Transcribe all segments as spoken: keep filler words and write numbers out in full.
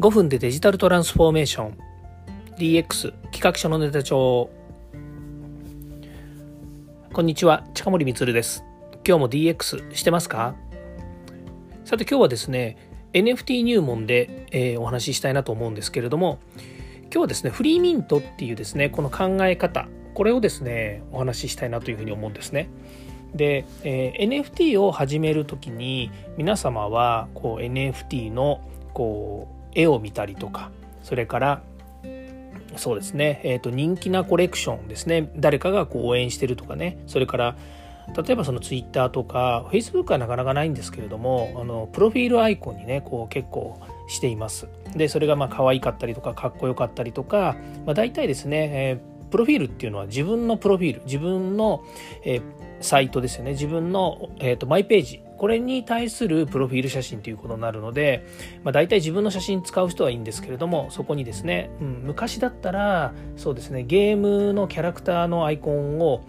ごふんでデジタルトランスフォーメーション ディーエックス 企画書のネタ帳。こんにちは、近森光です。今日も ディーエックス してますか？さて今日はですね エヌエフティー 入門で、えー、お話ししたいなと思うんですけれども、今日はですねフリーミントっていうですねこの考え方、これをですねお話ししたいなというふうに思うんですね。で、えー、エヌエフティー を始めるときに皆様はこう エヌエフティー のこう絵を見たりとか、それからそうですね、えーと人気なコレクションですね、誰かがこう応援してるとかね、それから例えばそのツイッターとかフェイスブックはなかなかないんですけれども、あのプロフィールアイコンにねこう結構しています。でそれがまあ可愛かったりとかかっこよかったりとか、まあ、大体ですね、えー、プロフィールっていうのは自分のプロフィール、自分の、えー、サイトですよね、自分の、えーとマイページ、これに対するプロフィール写真ということになるので、まあ、大体自分の写真使う人はいいんですけれども、そこにですね、うん、昔だったらそうですねゲームのキャラクターのアイコンを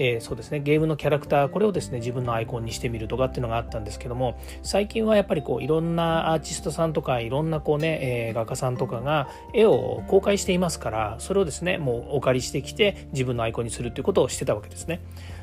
えー、そうですねゲームのキャラクター、これをですね自分のアイコンにしてみるとかっていうのがあったんですけども、最近はやっぱりこういろんなアーティストさんとかいろんなこうね、えー、画家さんとかが絵を公開していますから、それをですねもうお借りしてきて自分のアイコンにするということをしてたわけですね。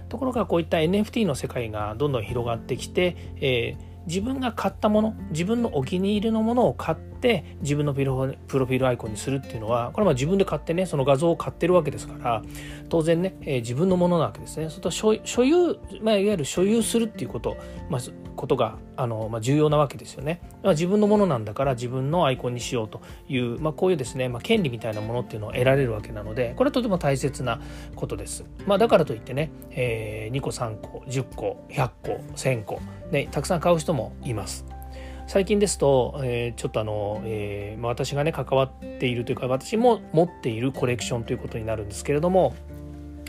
ところがこういった エヌエフティー の世界がどんどん広がってきて、えー自分が買ったもの、自分のお気に入りのものを買って自分のプロフィールアイコンにするっていうのは、これはまあ自分で買ってね、その画像を買ってるわけですから、当然ね、えー、自分のものなわけですね。それと所有、まあ、いわゆる所有するっていうこと、まあ、ことがあの、まあ、重要なわけですよね。まあ、自分のものなんだから自分のアイコンにしようという、まあ、こういうですね、まあ、権利みたいなものっていうのを得られるわけなので、これはとても大切なことです。まあ、だからといってね、えー、にこさんこじゅっこひゃっこせんこ、ね、たくさん買う人もいます。最近ですと、えー、ちょっとあの、えー、私がね関わっているというか、私も持っているコレクションということになるんですけれども、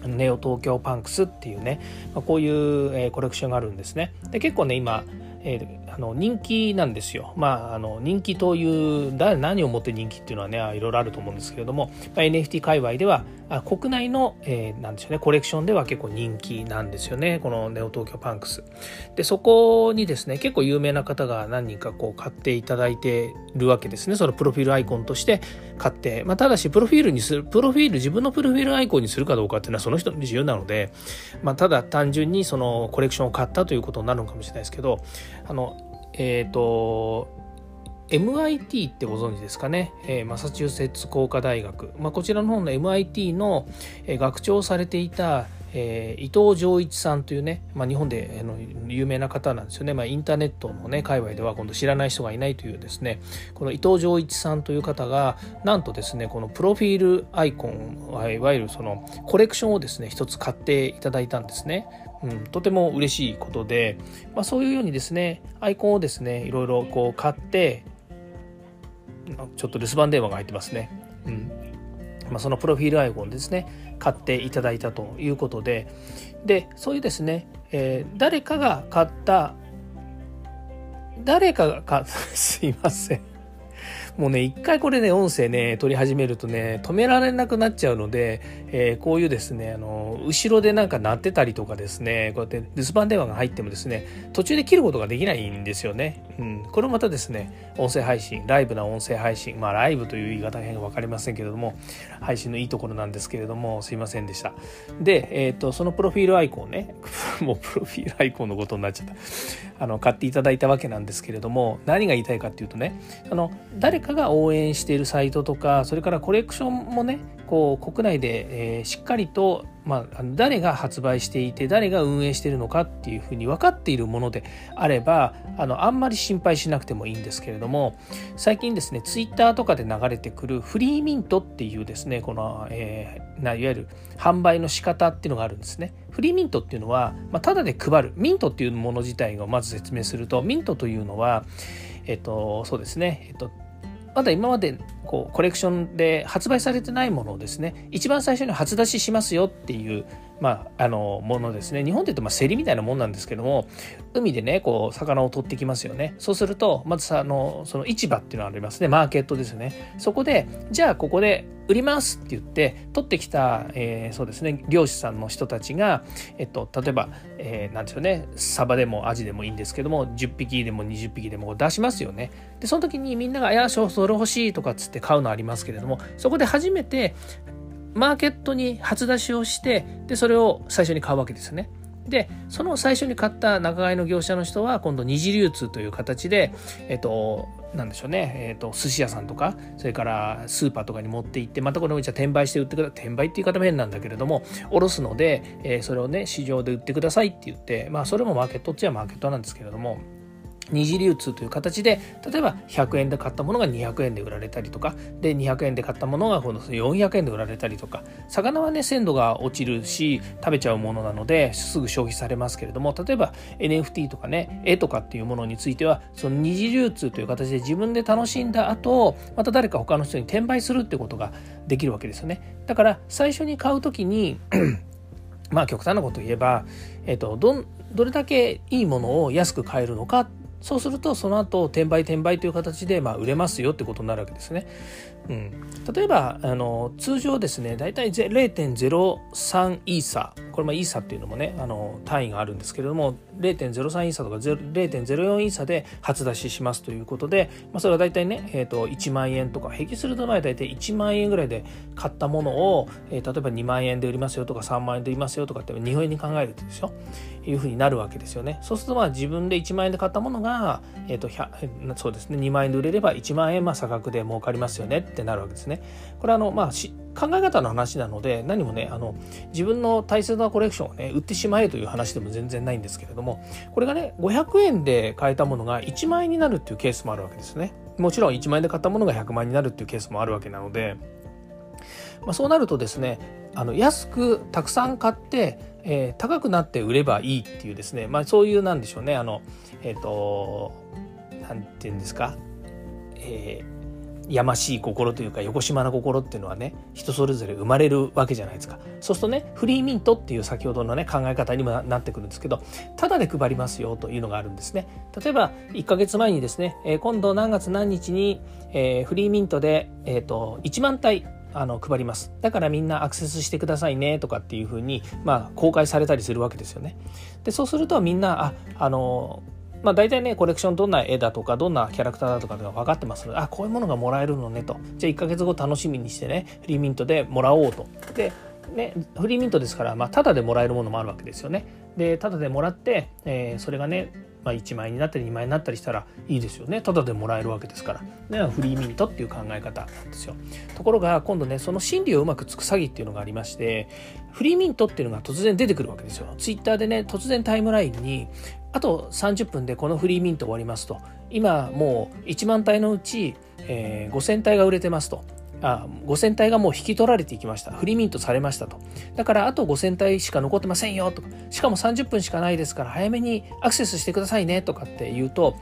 ネオ東京パンクスっていうね、まあ、こういう、えー、コレクションがあるんですね。で結構ね今、えー、あの人気なんですよ。まあ、あの人気というだ何をもって人気っていうのはねいろいろあると思うんですけれども、まあ、エヌエフティー 界隈ではあ国内の、えー、なんでしょうねコレクションでは結構人気なんですよね、このネオ東京パンクス。でそこにですね結構有名な方が何人かこう買っていただいてるわけですね。そのプロフィールアイコンとして買って、まあ、ただしプロフィールにするプロフィール自分のプロフィールアイコンにするかどうかっていうのはその人の自由なので、まあ、ただ単純にそのコレクションを買ったということになるのかもしれないですけど、あのえっとエムアイティー ってご存知ですかね、えー、マサチューセッツ工科大学、まあ、こちらの方の エムアイティー の学長をされていた、えー、伊藤浄一さんというね、まあ、日本で有名な方なんですよね。まあ、インターネットのね界隈では今度知らない人がいないというですね、この伊藤浄一さんという方がなんとですねこのプロフィールアイコン、いわゆるそのコレクションをですね一つ買っていただいたんですね。うん、とても嬉しいことで、まあ、そういうようにですねアイコンをですねいろいろこう買って、ちょっと留守番電話が入ってますね、うん、まあ、そのプロフィールアイコンですね買っていただいたということで、でそういうですね、えー、誰かが買った誰かが買ったすいません、もうね一回これね音声ね取り始めるとね止められなくなっちゃうので、えー、こういうですねあの後ろでなんか鳴ってたりとかですね、こうやって留守番電話が入ってもですね途中で切ることができないんですよね。うん、これまたですね音声配信、ライブな音声配信、まあライブという言い方変が分かりませんけれども、配信のいいところなんですけれども、すいませんでした。で、えー、とそのプロフィールアイコンねもうプロフィールアイコンのことになっちゃったあの買っていただいたわけなんですけれども、何が言いたいかっていうとね、あの誰かが応援しているサイトとか、それからコレクションもねこう国内で、えー、しっかりと、まあ、誰が発売していて誰が運営しているのかっていうふうに分かっているものであれば、あのあんまり心配しなくてもいいんですけれども、最近ですねツイッターとかで流れてくるフリーミントっていうですねこの、えー、ないわゆる販売の仕方っていうのがあるんですね。フリーミントっていうのは、まあ、ただで配るミントっていうもの自体をまず説明すると、ミントというのはえっとそうですねえっとまだ今までこうコレクションで発売されてないものをですね、一番最初に初出ししますよっていう、まあ、あのものですね。日本で言うとまあ競りみたいなもんなんですけども、海でねこう魚を取ってきますよね。そうするとまずさあのその市場っていうのがありますね、マーケットですね。そこでじゃあここで売りますって言って取ってきた、えー、そうですね、漁師さんの人たちが、えっと、例えば、えー、なんでしょうね、サバでもアジでもいいんですけどもじゅっぴきでもにじゅっぴきでも出しますよね。でその時にみんながいやそれ欲しいとかっつって買うのありますけれども、そこで初めてマーケットに初出しをして、でそれを最初に買うわけですよね。でその最初に買った仲買の業者の人は今度二次流通という形で、えっとなんでしょうね、えー、と寿司屋さんとかそれからスーパーとかに持って行って、またこれをじゃあ転売して売ってください、転売っていう方も変なんだけれども卸すので、えー、それをね市場で売ってくださいって言って、まあ、それもマーケットっちゃマーケットなんですけれども、二次流通という形で例えばひゃくえんで買ったものがにひゃくえんで売られたりとかで、にひゃくえんで買ったものがよんひゃくえんで売られたりとか、魚はね鮮度が落ちるし食べちゃうものなのですぐ消費されますけれども、例えば エヌエフティー とかね絵とかっていうものについてはその二次流通という形で自分で楽しんだ後また誰か他の人に転売するってことができるわけですよね。だから最初に買うときにまあ極端なこと言えば、えっと、ど、どれだけいいものを安く買えるのか、そうするとその後転売転売という形でまあ売れますよってことになるわけですね、うん、例えばあの通常ですねだいたい ゼロてんゼロさん イーサ、これまあイーサっていうのもねあの単位があるんですけれども ゼロてんゼロさん イーサとか ゼロてんゼロよん イーサで初出ししますということで、まあ、それはだいたいね、えー、といちまんえんとか、平均するとだいたいいちまんえんぐらいで買ったものを、えー、例えばにまんえんで売りますよとかさんまんえんで売りますよとかって日本円に考えるとでしょいうふうになるわけですよね。そうするとまあ自分でいちまんえんで買ったものがえー、とそうですねにまんえんで売れればいちまんえんまあ差額で儲かりますよねってなるわけですね。これはあの、まあ、し考え方の話なので何もねあの自分の大切なコレクションをね売ってしまえという話でも全然ないんですけれども、これがねごひゃくえんで買えたものがいちまんえんになるっていうケースもあるわけですね。もちろんいちまんえんで買ったものがひゃくまんえんになるっていうケースもあるわけなので、まあ、そうなるとですねあの安くたくさん買って、えー、高くなって売ればいいっていうですね、まあ、そういうなんでしょうねあのえっと、なんて言うんですか、えーやましい心というかよこしまな心っていうのはね人それぞれ生まれるわけじゃないですか。そうするとねフリーミントっていう先ほどのね考え方にもなってくるんですけど、ただで配りますよというのがあるんですね。例えばいっかげつまえにですね、えー、今度何月何日に、えー、フリーミントで、えー、といちまんたいあの配ります、だからみんなアクセスしてくださいねとかっていうふうに、まあ、公開されたりするわけですよね。でそうするとみんなああのまあ、大体ねコレクションどんな絵だとかどんなキャラクターだとかが分かってますので、あこういうものがもらえるのねと、じゃあいっかげつご楽しみにしてねフリーミントでもらおうと。でねフリーミントですから、まあ、タダでもらえるものもあるわけですよね。でタダでもらって、えー、それがね、まあ、いちまんえんになったりにまんえんになったりしたらいいですよね、タダでもらえるわけですから、ね、フリーミントっていう考え方なんですよ。ところが今度ねその心理をうまくつく詐欺っていうのがありまして、フリーミントっていうのが突然出てくるわけですよ。ツイッターでね突然タイムラインにあとさんじゅっぷんでこのフリーミント終わりますと、今もういちまんたいのうち、えー、ごせんたいが売れてますと、あごせんたいがもう引き取られていきました、フリーミントされましたと、だからあとごせんたいしか残ってませんよとか、しかもさんじゅっぷんしかないですから早めにアクセスしてくださいねとかって言うと、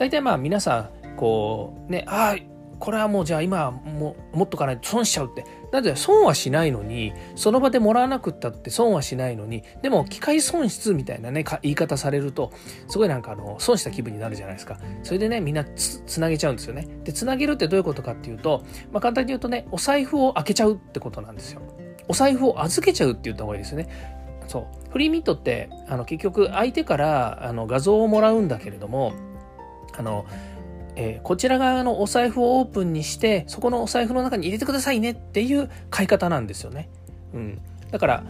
大体まあ皆さんこうねああこれはもうじゃあ今も持っとかないと損しちゃうって、なぜ損はしないのにその場でもらわなくったって損はしないのに、でも機械損失みたいなね言い方されるとすごいなんかあの損した気分になるじゃないですか。それでねみんな つ, つなげちゃうんですよね。でつなげるってどういうことかっていうと、まあ、簡単に言うとねお財布を開けちゃうってことなんですよ。お財布を預けちゃうって言った方がいいですよね。そうフリーミントってあの結局相手からあの画像をもらうんだけれども、あのえー、こちら側のお財布をオープンにしてそこのお財布の中に入れてくださいねっていう買い方なんですよね、うん、だから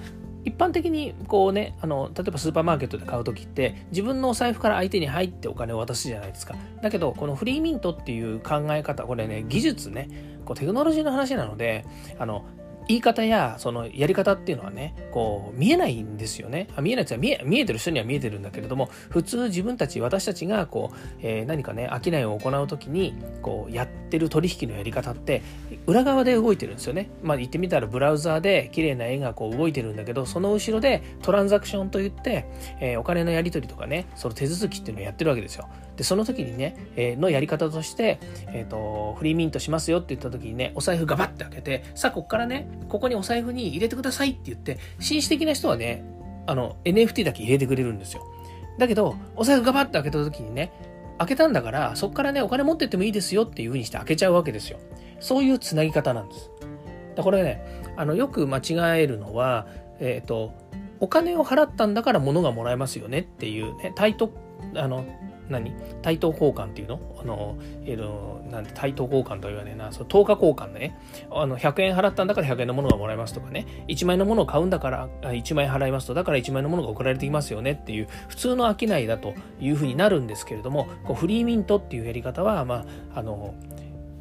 一般的にこうねあの例えばスーパーマーケットで買うときって自分のお財布から相手に入ってお金を渡すじゃないですか。だけどこのフリーミントっていう考え方、これね技術ねこうテクノロジーの話なので、あの言い方やそのやり方っていうのはね、こう見えないんですよね。見えないっていうのは見え、見えてる人には見えてるんだけれども、普通自分たち私たちがこう、えー、何かね商いを行うときにこうやってる取引のやり方って裏側で動いてるんですよね。まあ言ってみたらブラウザーで綺麗な絵がこう動いてるんだけど、その後ろでトランザクションといって、えー、お金のやり取りとかね、その手続きっていうのをやってるわけですよ。でその時にね、えー、のやり方として、えーと、フリーミントしますよって言った時にね、お財布ガバッて開けて、さあこっからね、ここにお財布に入れてくださいって言って、紳士的な人はね、あの エヌエフティー だけ入れてくれるんですよ。だけどお財布ガバッて開けた時にね、開けたんだからそこからねお金持ってってもいいですよっていう風にして開けちゃうわけですよ。そういうつなぎ方なんです。だこれね、あのよく間違えるのは、えーと、お金を払ったんだから物がもらえますよねっていうね、対等あの何対等交換っていうのあの、えー、のなんて対等交換とは言わねえな、その等価交換でね、あのひゃくえん払ったんだからひゃくえんのものがもらえますとかね、いちまんえんのものを買うんだからいちまんえん払いますと、だからいちまんえんのものが送られてきますよねっていう普通の商いだというふうになるんですけれども、こうフリーミントっていうやり方は、まああの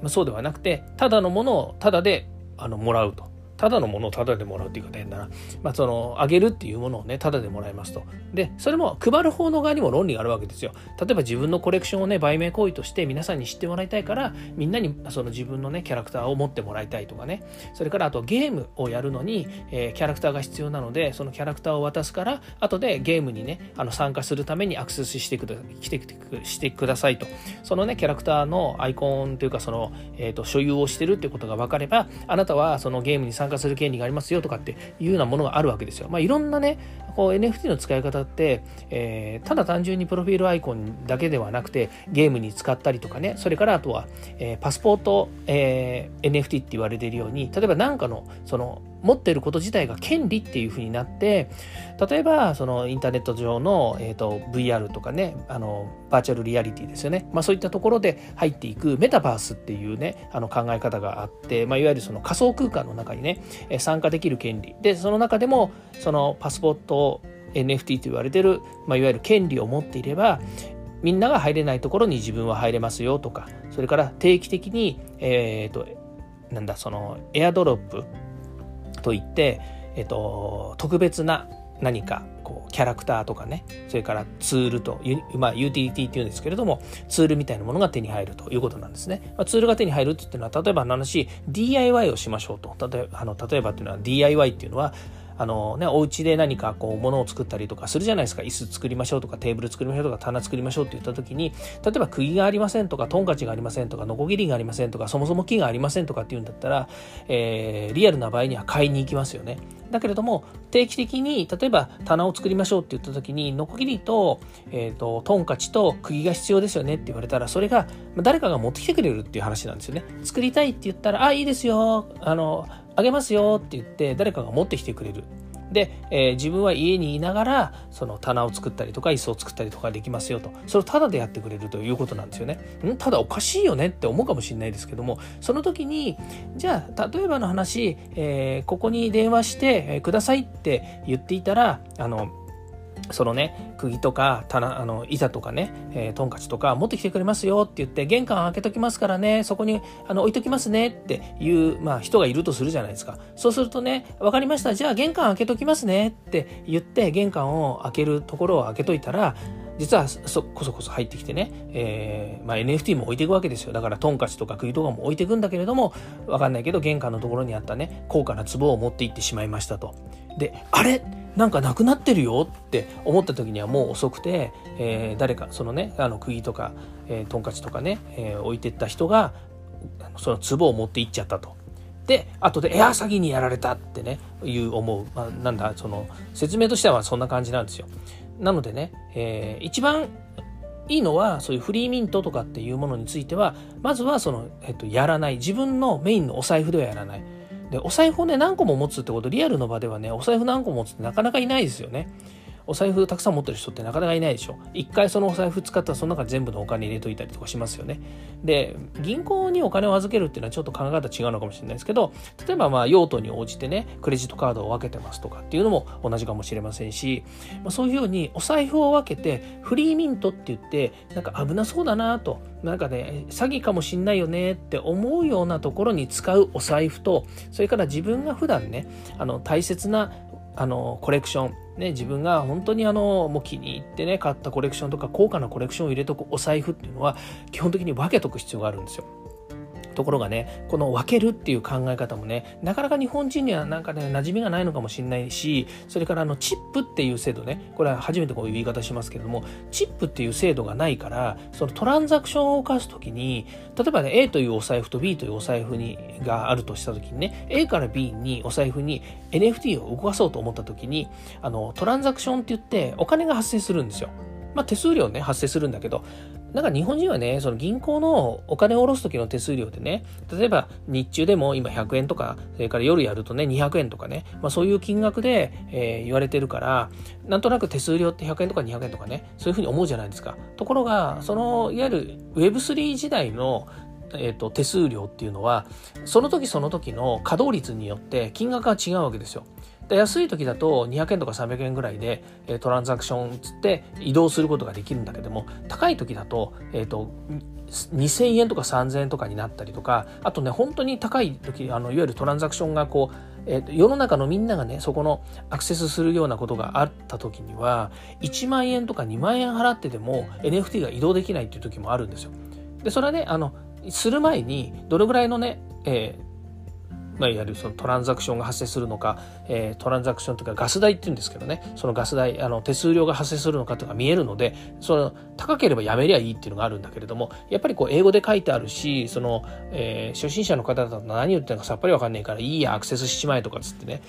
まあ、そうではなくて、ただのものをただであのもらうと。ただのものをただでもらうっていう方変だな。まあそのあげるっていうものをねただでもらいますと。でそれも配る方の側にも論理があるわけですよ。例えば自分のコレクションをね売名行為として皆さんに知ってもらいたいから、みんなにその自分のねキャラクターを持ってもらいたいとかね。それからあとゲームをやるのに、えー、キャラクターが必要なので、そのキャラクターを渡すから後でゲームにねあの参加するためにアクセスしてくだ来てしてくださいと。そのねキャラクターのアイコンというかそのえっと所有をしてるっていうことが分かれば、あなたはそのゲームに参加参加する権利がありますよとかっていうようなものがあるわけですよ。まあいろんなねこう エヌエフティー の使い方って、えー、ただ単純にプロフィールアイコンだけではなくてゲームに使ったりとかね、それからあとは、えー、パスポート、えー、エヌエフティー って言われているように、例えば何かのその持っていること自体が権利っていう風になって、例えばそのインターネット上の、えー、と ブイアール とかねあのバーチャルリアリティですよね、まあ、そういったところで入っていくメタバースっていうねあの考え方があって、まあ、いわゆるその仮想空間の中にね参加できる権利で、その中でもそのパスポート エヌエフティー と言われている、まあ、いわゆる権利を持っていればみんなが入れないところに自分は入れますよとか、それから定期的に、えー、となんだそのエアドロップといって、えっと、特別な何かこうキャラクターとかね、それからツールと、まあ、ユーティリティっていうんですけれども、ツールみたいなものが手に入るということなんですね。まあ、ツールが手に入るって言ってのは、例えばの話 ディーアイワイ をしましょうと。例えば、あの、例えばっていうのは ディーアイワイ っていうのはあのね、お家で何かこう物を作ったりとかするじゃないですか。椅子作りましょうとかテーブル作りましょうとか棚作りましょうって言った時に、例えば釘がありませんとかトンカチがありませんとかノコギリがありませんとかそもそも木がありませんとかっていうんだったら、えー、リアルな場合には買いに行きますよね。だけれども定期的に例えば棚を作りましょうって言った時にノコギリと、えーと、トンカチと釘が必要ですよねって言われたら、それが誰かが持ってきてくれるっていう話なんですよね。作りたいって言ったら、あ、いいですよ、あのあげますよって言って誰かが持ってきてくれる。で、えー、自分は家にいながらその棚を作ったりとか椅子を作ったりとかできますよと。それをタダでやってくれるということなんですよね。んただおかしいよねって思うかもしれないですけども、その時にじゃあ例えばの話、えー、ここに電話してくださいって言っていたら、あのそのね釘とか棚あの板とかね、えー、トンカチとか持ってきてくれますよって言って、玄関開けときますからね、そこにあの置いときますねっていう、まあ、人がいるとするじゃないですか。そうするとね、分かりました、じゃあ玄関開けときますねって言って玄関を開けるところを開けといたら、実はそこそこそ入ってきてね、えーまあ、エヌエフティー も置いていくわけですよ。だからトンカチとか釘とかも置いていくんだけれども、分かんないけど玄関のところにあったね高価な壺を持って行ってしまいましたと。で、あれなんかなくなってるよって思った時にはもう遅くて、えー、誰かそのねあの釘とか、えー、トンカチとかね、えー、置いてった人がその壺を持って行っちゃったと。で後でエア詐欺にやられたってねいう思う、まあ、なんだその説明としてはそんな感じなんですよ。なのでね、えー、一番いいのはそういうフリーミントとかっていうものについては、まずはその、えっと、やらない、自分のメインのお財布ではやらない。でお財布をね何個も持つってこと、リアルの場ではねお財布何個も持つってなかなかいないですよね。お財布たくさん持ってる人ってなかなかいないでしょ。一回そのお財布使ったらその中全部のお金入れといたりとかしますよね。で、銀行にお金を預けるっていうのはちょっと考え方違うのかもしれないですけど、例えばまあ用途に応じてね、クレジットカードを分けてますとかっていうのも同じかもしれませんし、まあ、そういうようにお財布を分けてフリーミントって言ってなんか危なそうだなと、なんかね詐欺かもしんないよねって思うようなところに使うお財布と、それから自分が普段ねあの大切なあのコレクションね、自分が本当にあのもう気に入ってね買ったコレクションとか高価なコレクションを入れとくお財布っていうのは基本的に分けとく必要があるんですよ。ところがね、この分けるっていう考え方もね、なかなか日本人にはなんかね馴染みがないのかもしれないし、それからあのチップっていう制度ね、これは初めてこういう言い方しますけれども、チップっていう制度がないから、そのトランザクションを犯すときに、例えばね A というお財布と B というお財布にがあるとしたときにね、 A から B にお財布に エヌエフティー を動かそうと思ったときに、あのトランザクションって言ってお金が発生するんですよ。まあ手数料ね発生するんだけど、なんか日本人はね、その銀行のお金を下ろす時の手数料でね、例えば日中でも今ひゃくえんとか、それから夜やるとねにひゃくえんとかね、まあ、そういう金額で、えー、言われてるから、なんとなく手数料ってひゃくえんとかにひゃくえんとかね、そういうふうに思うじゃないですか。ところがそのいわゆる ウェブスリー 時代のえーと、手数料っていうのはその時その時の稼働率によって金額が違うわけですよ。で、安い時だとにひゃくえんとかさんびゃくえんぐらいで、えー、トランザクションつって移動することができるんだけども、高い時だと、えーとにせんえんとかさんぜんえんとかになったりとか、あとね本当に高い時、あのいわゆるトランザクションがこう、えーと、世の中のみんながねそこのアクセスするようなことがあった時には、いちまんえんとかにまんえん払ってでも エヌエフティー が移動できないっていう時もあるんですよ。で、それはねあのする前にどれぐらいのね、えーまあ、いわゆるそのトランザクションが発生するのか、えー、トランザクションというかガス代っていうんですけどね、そのガス代、あの手数料が発生するのかとか見えるので、その高ければやめりゃいいっていうのがあるんだけれども、やっぱりこう英語で書いてあるし、その、えー、初心者の方だと何言ってるのかさっぱりわかんないから、いいやアクセスしちまえとかつってね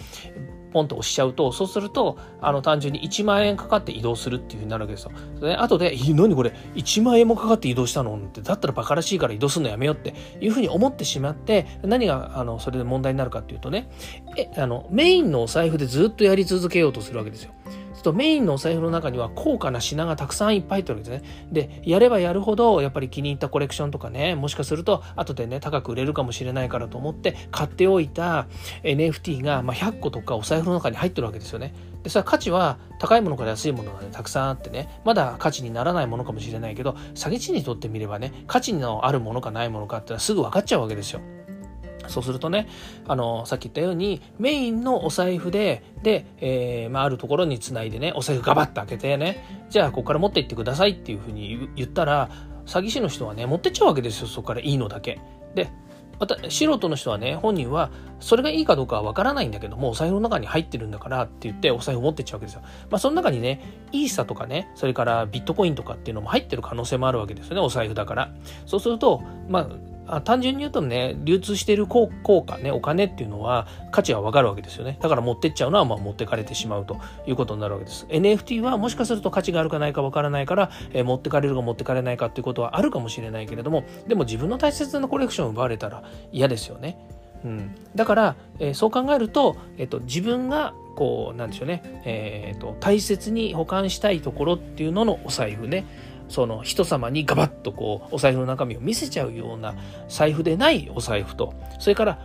ポンと押しちゃうと、そうするとあの単純にいちまんえんかかって移動するっていう風になるわけですよ。で、ね、後で「何これいちまんえんもかかって移動したの?」って、だったらバカらしいから移動するのやめようっていう風に思ってしまって、何があのそれで問題になるかっていうとね、えあのメインのお財布でずっとやり続けようとするわけですよ。メインのお財布の中には高価な品がたくさんいっぱいとるわけですね。で、やればやるほどやっぱり気に入ったコレクションとかね、もしかすると後でね高く売れるかもしれないからと思って買っておいた エヌエフティー が、まあ、ひゃっことかお財布の中に入ってるわけですよね。で、それは価値は高いものから安いものが、ね、たくさんあってね、まだ価値にならないものかもしれないけど、詐欺師にとってみればね、価値のあるものかないものかってのはすぐ分かっちゃうわけですよ。そうするとね、あのさっき言ったようにメインのお財布でで、えーまあ、あるところにつないでね、お財布ガバッと開けてね、じゃあここから持って行ってくださいっていうふうに言ったら、詐欺師の人はね持ってっちゃうわけですよ、そこからいいのだけで。また素人の人はね、本人はそれがいいかどうかはわからないんだけども、お財布の中に入ってるんだからって言ってお財布持ってっちゃうわけですよ。まあその中にねイーサとかね、それからビットコインとかっていうのも入ってる可能性もあるわけですよね、お財布だから。そうするとまあ単純に言うとね、流通している効果ね、お金っていうのは価値は分かるわけですよね。だから持ってっちゃうのはまあ持ってかれてしまうということになるわけです。 エヌエフティー はもしかすると価値があるかないか分からないから、えー、持ってかれるか持ってかれないかっていうことはあるかもしれないけれども、でも自分の大切なコレクションを奪われたら嫌ですよね、うん、だから、えー、そう考えると、えーと、自分がこうなんでしょうね、えーと、大切に保管したいところっていうののお財布ね、その人様にガバッとこうお財布の中身を見せちゃうような財布でないお財布と、それから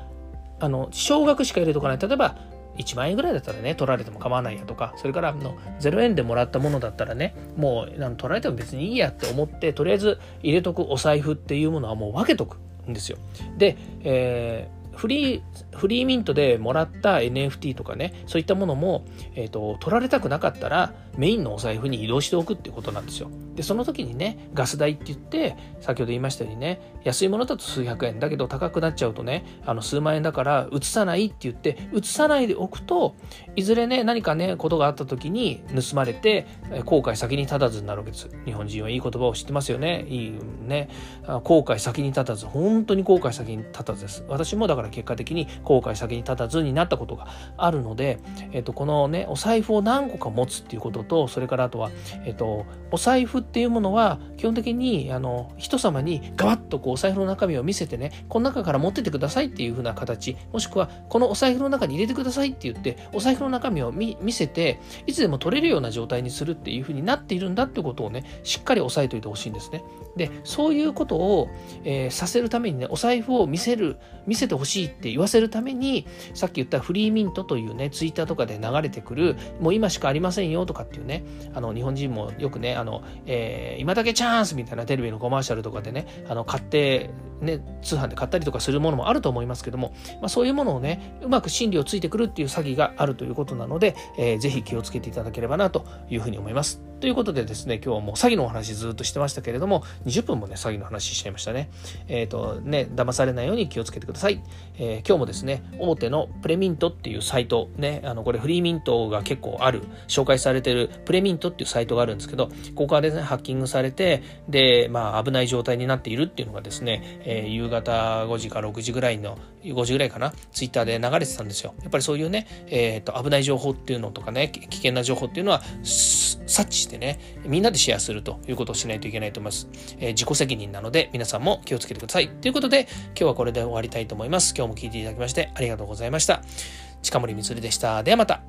あの少額しか入れとかない、例えばいちまんえんぐらいだったらね取られても構わないやとか、それからのゼロえんでもらったものだったらね、もう取られても別にいいやって思ってとりあえず入れとくお財布っていうものはもう分けとくんですよ。で、えーフリー、フリーミントでもらった エヌエフティー とかね、そういったものも、えーと、取られたくなかったらメインのお財布に移動しておくっていうことなんですよ。で、その時にねガス代って言って、先ほど言いましたようにね、安いものだと数百円だけど高くなっちゃうとね、あの数万円だから移さないって言って移さないでおくと、いずれね何かねことがあった時に盗まれて後悔先に立たずになるわけです。日本人はいい言葉を知ってますよね。いいね、後悔先に立たず、本当に後悔先に立たずです。私もだから結果的に後悔先に立たずになったことがあるので、えっと、このねお財布を何個か持つっていうことと、それからあとは、えっと、お財布っていうものは基本的にあの人様にガバッとこうお財布の中身を見せてね、この中から持っててくださいっていう風な形、もしくはこのお財布の中に入れてくださいって言ってお財布の中身を 見, 見せていつでも取れるような状態にするっていう風になっているんだってことをねしっかり押さえておいてほしいんですね。でそういうことを、えー、させるためにね、お財布を見せる見せてほしいって言わせるために、さっき言ったフリーミントというねツイッターとかで流れてくる、もう今しかありませんよとかっていうね、あの日本人もよくねあの、えー、今だけチャンスみたいなテレビのコマーシャルとかでねあの買ってね通販で買ったりとかするものもあると思いますけども、まあ、そういうものをねうまく心理をついてくるっていう詐欺があるということなので、えー、ぜひ気をつけていただければなというふうに思います。ということでですね、今日はもう詐欺のお話ずっとしてましたけれども、にじゅっぷんもね詐欺の話しちゃいましたね。えっとね騙されないように気をつけてください。えー、今日もですね大手のプレミントっていうサイトね、あのこれフリーミントが結構ある紹介されてるプレミントっていうサイトがあるんですけど、ここからですねハッキングされて、でまあ危ない状態になっているっていうのがですね、えー、夕方ごじかろくじぐらいのごじぐらいかなツイッターで流れてたんですよ。やっぱりそういうねえっと危ない情報っていうのとかね、危険な情報っていうのは察知してね、みんなでシェアするということをしないといけないと思います。えー、自己責任なので皆さんも気をつけてください。ということで今日はこれで終わりたいと思います。今日も聞いていただきましてありがとうございました。近森光でした。ではまた。